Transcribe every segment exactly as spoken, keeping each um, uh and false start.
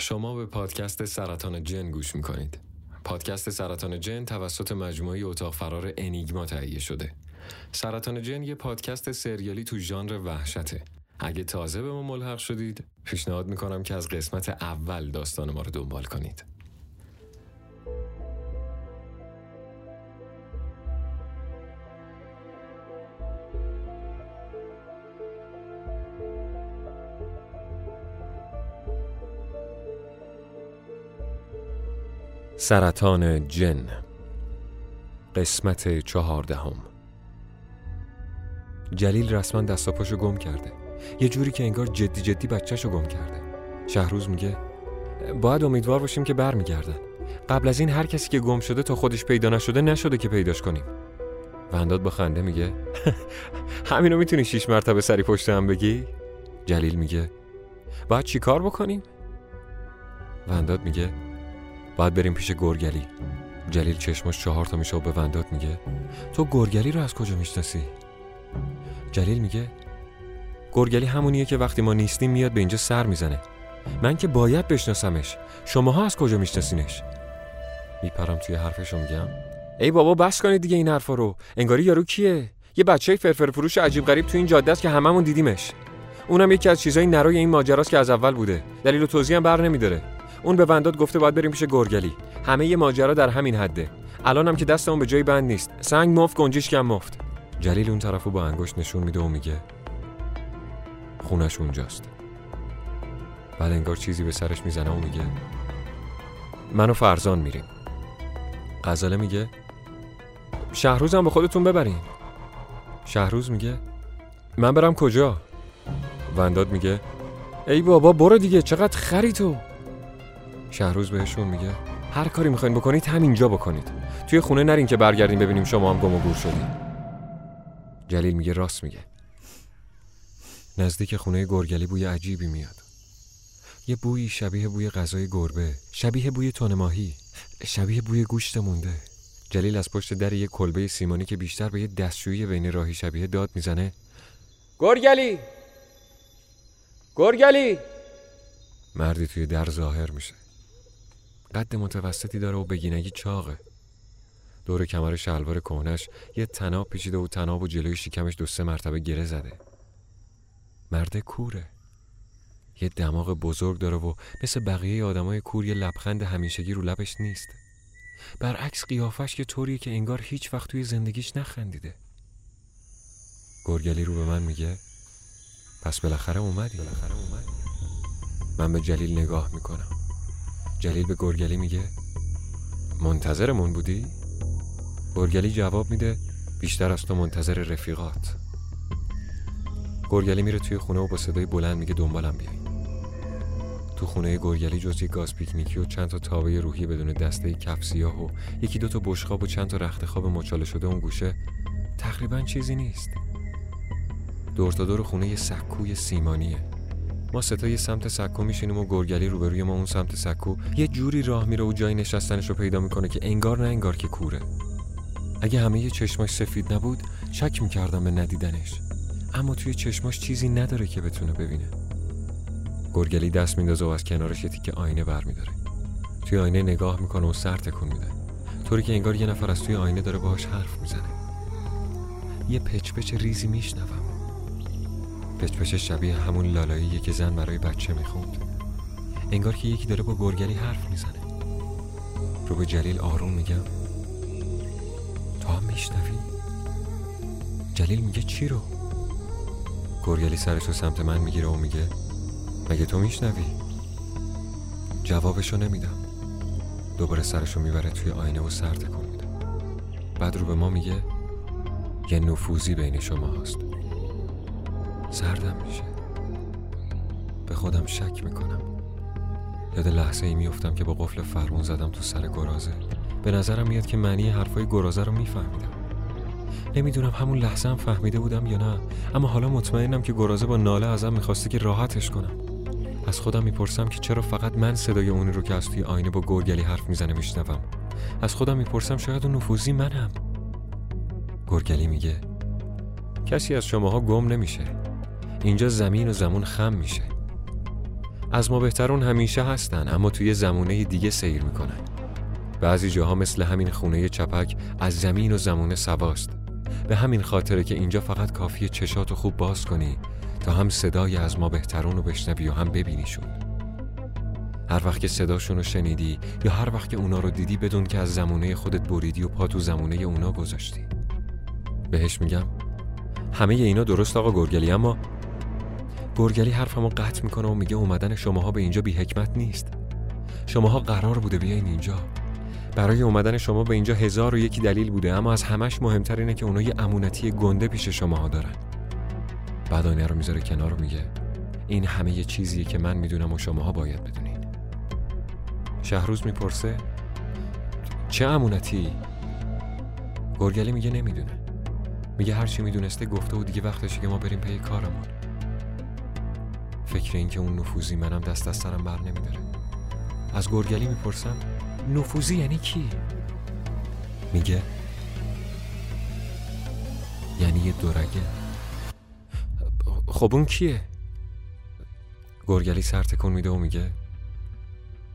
شما به پادکست سرطان جن گوش میکنید. پادکست سرطان جن توسط مجموعه اتاق فرار انیگما تهیه شده. سرطان جن یه پادکست سریالی تو ژانر وحشته. اگه تازه به ما ملحق شدید، پیشنهاد میکنم که از قسمت اول داستان ما رو دنبال کنید. سرطان جن، قسمت چهاردهم. جلیل رسما دست و پاشو گم کرده، یه جوری که انگار جدی جدی بچه‌شو گم کرده. شهروز میگه باید امیدوار باشیم که برمیگردن. قبل از این هر کسی که گم شده تا خودش پیدا نشده نشده که پیداش کنیم. ونداد با خنده میگه همینو میتونی شش مرتبه سری پشت هم بگی؟ جلیل میگه باید چی کار بکنیم؟ ونداد میگه باید بریم پیش گورگلی. جلیل چشمش چهار تا میشه و به ونداد میگه تو گورگلی رو از کجا میشناسی؟ جلیل میگه گورگلی همونیه که وقتی ما نیستیم میاد به اینجا سر میزنه. من که باید بشناسمش. شماها از کجا میشناسینش؟ میپرم توی حرفشو میگم ای بابا بس کنید دیگه این حرفا رو. انگاری یارو کیه؟ یه بچه‌ی فرفر فروش عجیب غریب تو این جاده است که هممون دیدیمش. اونم یکی از چیزای نروی این ماجراست که از اول بوده. دلیل و توضیح هم بر نمیداره. اون به ونداد گفته باید بریم پیش گورگلی. همه ی ماجرا در همین حده. الانم هم که دستمون به جای بند نیست. سنگ مفت گنجیش کم مفت. جلیل اون طرفو با انگشت نشون میده و میگه خونش اونجاست. بعد انگار چیزی به سرش میزنه و میگه من و فرزان میریم. غزاله میگه شهروز هم به خودتون ببرین. شهروز میگه من برم کجا؟ ونداد میگه ای بابا برو دیگه چقدر خری تو. شهروز بهشون میگه هر کاری میخواین بکنید همینجا بکنید. توی خونه نرین که برگردیم ببینیم شما هم گم و گور شدین. جلیل میگه راست میگه. نزدیک خونه گورگلی بوی عجیبی میاد. یه بویی شبیه بوی غذای گربه، شبیه بوی تن ماهی، شبیه بوی گوشت مونده. جلیل از پشت در یه کلبه سیمانی که بیشتر به یه دستشویی بین راهی شبیه داد میزنه گورگلی! گورگلی! مردی توی در ظاهر میشه. قد متوسطی داره و بگینگی چاقه. دور کمر شلوار کهنش یه طناب پیچیده و طناب و جلوی شکمش دو سه مرتبه گره زده. مرد کوره. یه دماغ بزرگ داره و مثل بقیه آدمای کور یه لبخند همیشگی رو لبش نیست. برعکس قیافش یه طوریه که انگار هیچ وقت توی زندگیش نخندیده. گورگلی رو به من میگه پس بالاخره اومدی. بالاخره اومدی. من به جلیل نگاه میکنم. جلیل به گورگلی میگه منتظرمون بودی؟ گورگلی جواب میده بیشتر از تو منتظر رفیقات. گورگلی میره توی خونه و با صدای بلند میگه دنبالم بیاین. تو خونه گورگلی جز یک گاز پیکنیکی و چند تا تابه روحی بدون دسته کف سیاه و یکی دو تا بشقاب و چند تا رخت خواب مچاله شده اون گوشه تقریبا چیزی نیست. دور تا دور خونه یه سکوی سیمانیه. ما سه تا یه سمت سکو میشینیم و گورگلی روبروی ما اون سمت سکو یه جوری راه میره و جای نشستنش رو پیدا میکنه که انگار نه انگار که کوره. اگه همه یه چشماش سفید نبود شک میکردم به ندیدنش. اما توی چشماش چیزی نداره که بتونه ببینه. گورگلی دست میندازه و از کنارش یه تیکه آینه برمی‌داره. توی آینه نگاه میکنه و سر تکون میده. طوری که انگار یه نفر از توی آینه داره باهاش حرف میزنه. یه پچ‌پچ ریزی میشنوم. پچ‌پچ شبیه همون لالاییه که زن برای بچه میخوند. انگار که یکی داره با گورگلی حرف میزنه. رو به جلیل آروم میگم تو هم میشنوی؟ جلیل میگه چی رو؟ گورگلی سرش رو سمت من میگیره و میگه مگه تو میشنوی؟ جوابشو نمیدم. دوباره سرشو میبره توی آینه و سر تکون میده. بعد رو به ما میگه یه نفوذی بین شما هست. سردم میشه. به خودم شک میکنم. یاد لحظه ای میفتم که با قفل فرمون زدم تو سر گرازه. به نظرم میاد که معنی حرفای گرازه رو میفهمیدم. نمیدونم همون لحظه هم فهمیده بودم یا نه، اما حالا مطمئنم که گرازه با ناله ازم میخواسته که راحتش کنم. از خودم میپرسم که چرا فقط من صدای اونی رو که از توی آینه با گورگلی حرف میزنه میشنوم. از خودم میپرسم شاید اون نفوذی منم. گورگلی میگه کسی از شماها گم نمیشه. اینجا زمین و زمون خم میشه. از ما بهترون همیشه هستن، اما توی زمونه دیگه سیر میکنن. بعضی جاها مثل همین خونه چپک از زمین و زمونه سواست. به همین خاطره که اینجا فقط کافیه چشاتو خوب باز کنی تا هم صدای از ما بهترون رو بشنوی و هم ببینیشون. هر وقت که صداشون رو شنیدی یا هر وقت که اونا رو دیدی، بدون که از زمونه خودت بریدی و پا تو زمونه اونا گذاشتی. بهش میگم همه اینا درست آقا گورگلی، اما گورگلی حرفمو قطع میکنه و میگه اومدن شماها به اینجا بی حکمت نیست. شماها قرار بوده بیاین اینجا. برای اومدن شما به اینجا هزار و یکی دلیل بوده، اما از همش مهمتر اینه که اونا یه امونتی گنده پیش شماها دارن. بعد آینه رو میذاره کنار و میگه این همه یه چیزیه که من میدونم و شماها باید بدونین. شهروز میپرسه چه امونتی؟ گورگلی میگه نمیدونه. میگه هر چی میدونسته گفته و دیگه وقتشه که ما بریم پی کارمون. فکر این که اون نفوذی منم دست از سرم بر نمیداره. از گورگلی میپرسم نفوذی یعنی کی؟ میگه یعنی یه دورگه. خب اون کیه؟ گورگلی سر تکون میده و میگه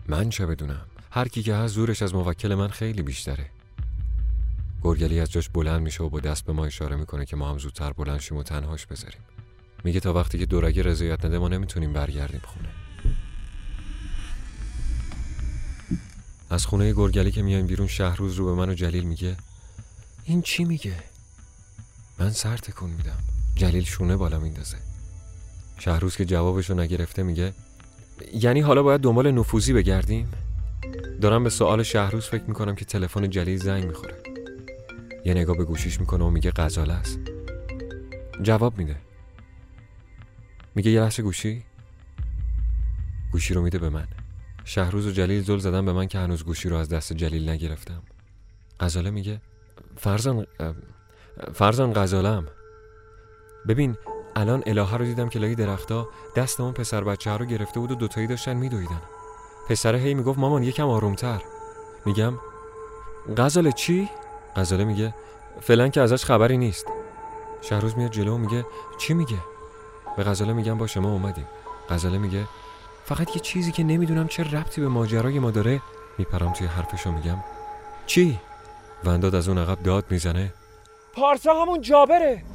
من چه بدونم، هر کی که هست زورش از موکل من خیلی بیشتره. گورگلی از جاش بلند میشه و با دست به ما اشاره میکنه که ما هم زودتر بلند شیم و تنهاش بذاریم. میگه تا وقتی که دوراگ رضایت نده ما نمیتونیم برگردیم خونه. از خونه گورگلی که میایم بیرون، شهروز رو به من و جلیل میگه این چی میگه؟ من سر تکون میدم، جلیل شونه بالا میندازه. شهروز که جوابشو نگرفته میگه یعنی حالا باید دنبال نفوذی بگردیم؟ دارم به سوال شهروز فکر میکنم که تلفن جلیل زنگ میخوره. یه نگاه به گوشیش میکنه و میگه غزاله است. جواب میده. میگه یه لحظه گوشی؟ گوشی رو میده به من. شهروز و جلیل زل زدن به من که هنوز گوشی رو از دست جلیل نگرفتم. غزاله میگه فرزان فرزان غزالم. ببین الان الهه رو دیدم که لای درختا دست اون پسر بچه‌ها رو گرفته بود و دوتایی داشتن میدویدن. پسره هی میگفت مامان یکم آرومتر. میگم غزاله چی؟ غزاله میگه فعلا که ازش خبری نیست. شهروز میاد جلو و میگه چی میگه؟ به غزاله میگم باشه ما اومدیم. غزاله میگه فقط یه چیزی که نمیدونم چه ربطی به ماجرای ما داره. میپرم توی حرفشو میگم چی؟ ونداد از اون عقب داد میزنه پارسا همون جابره.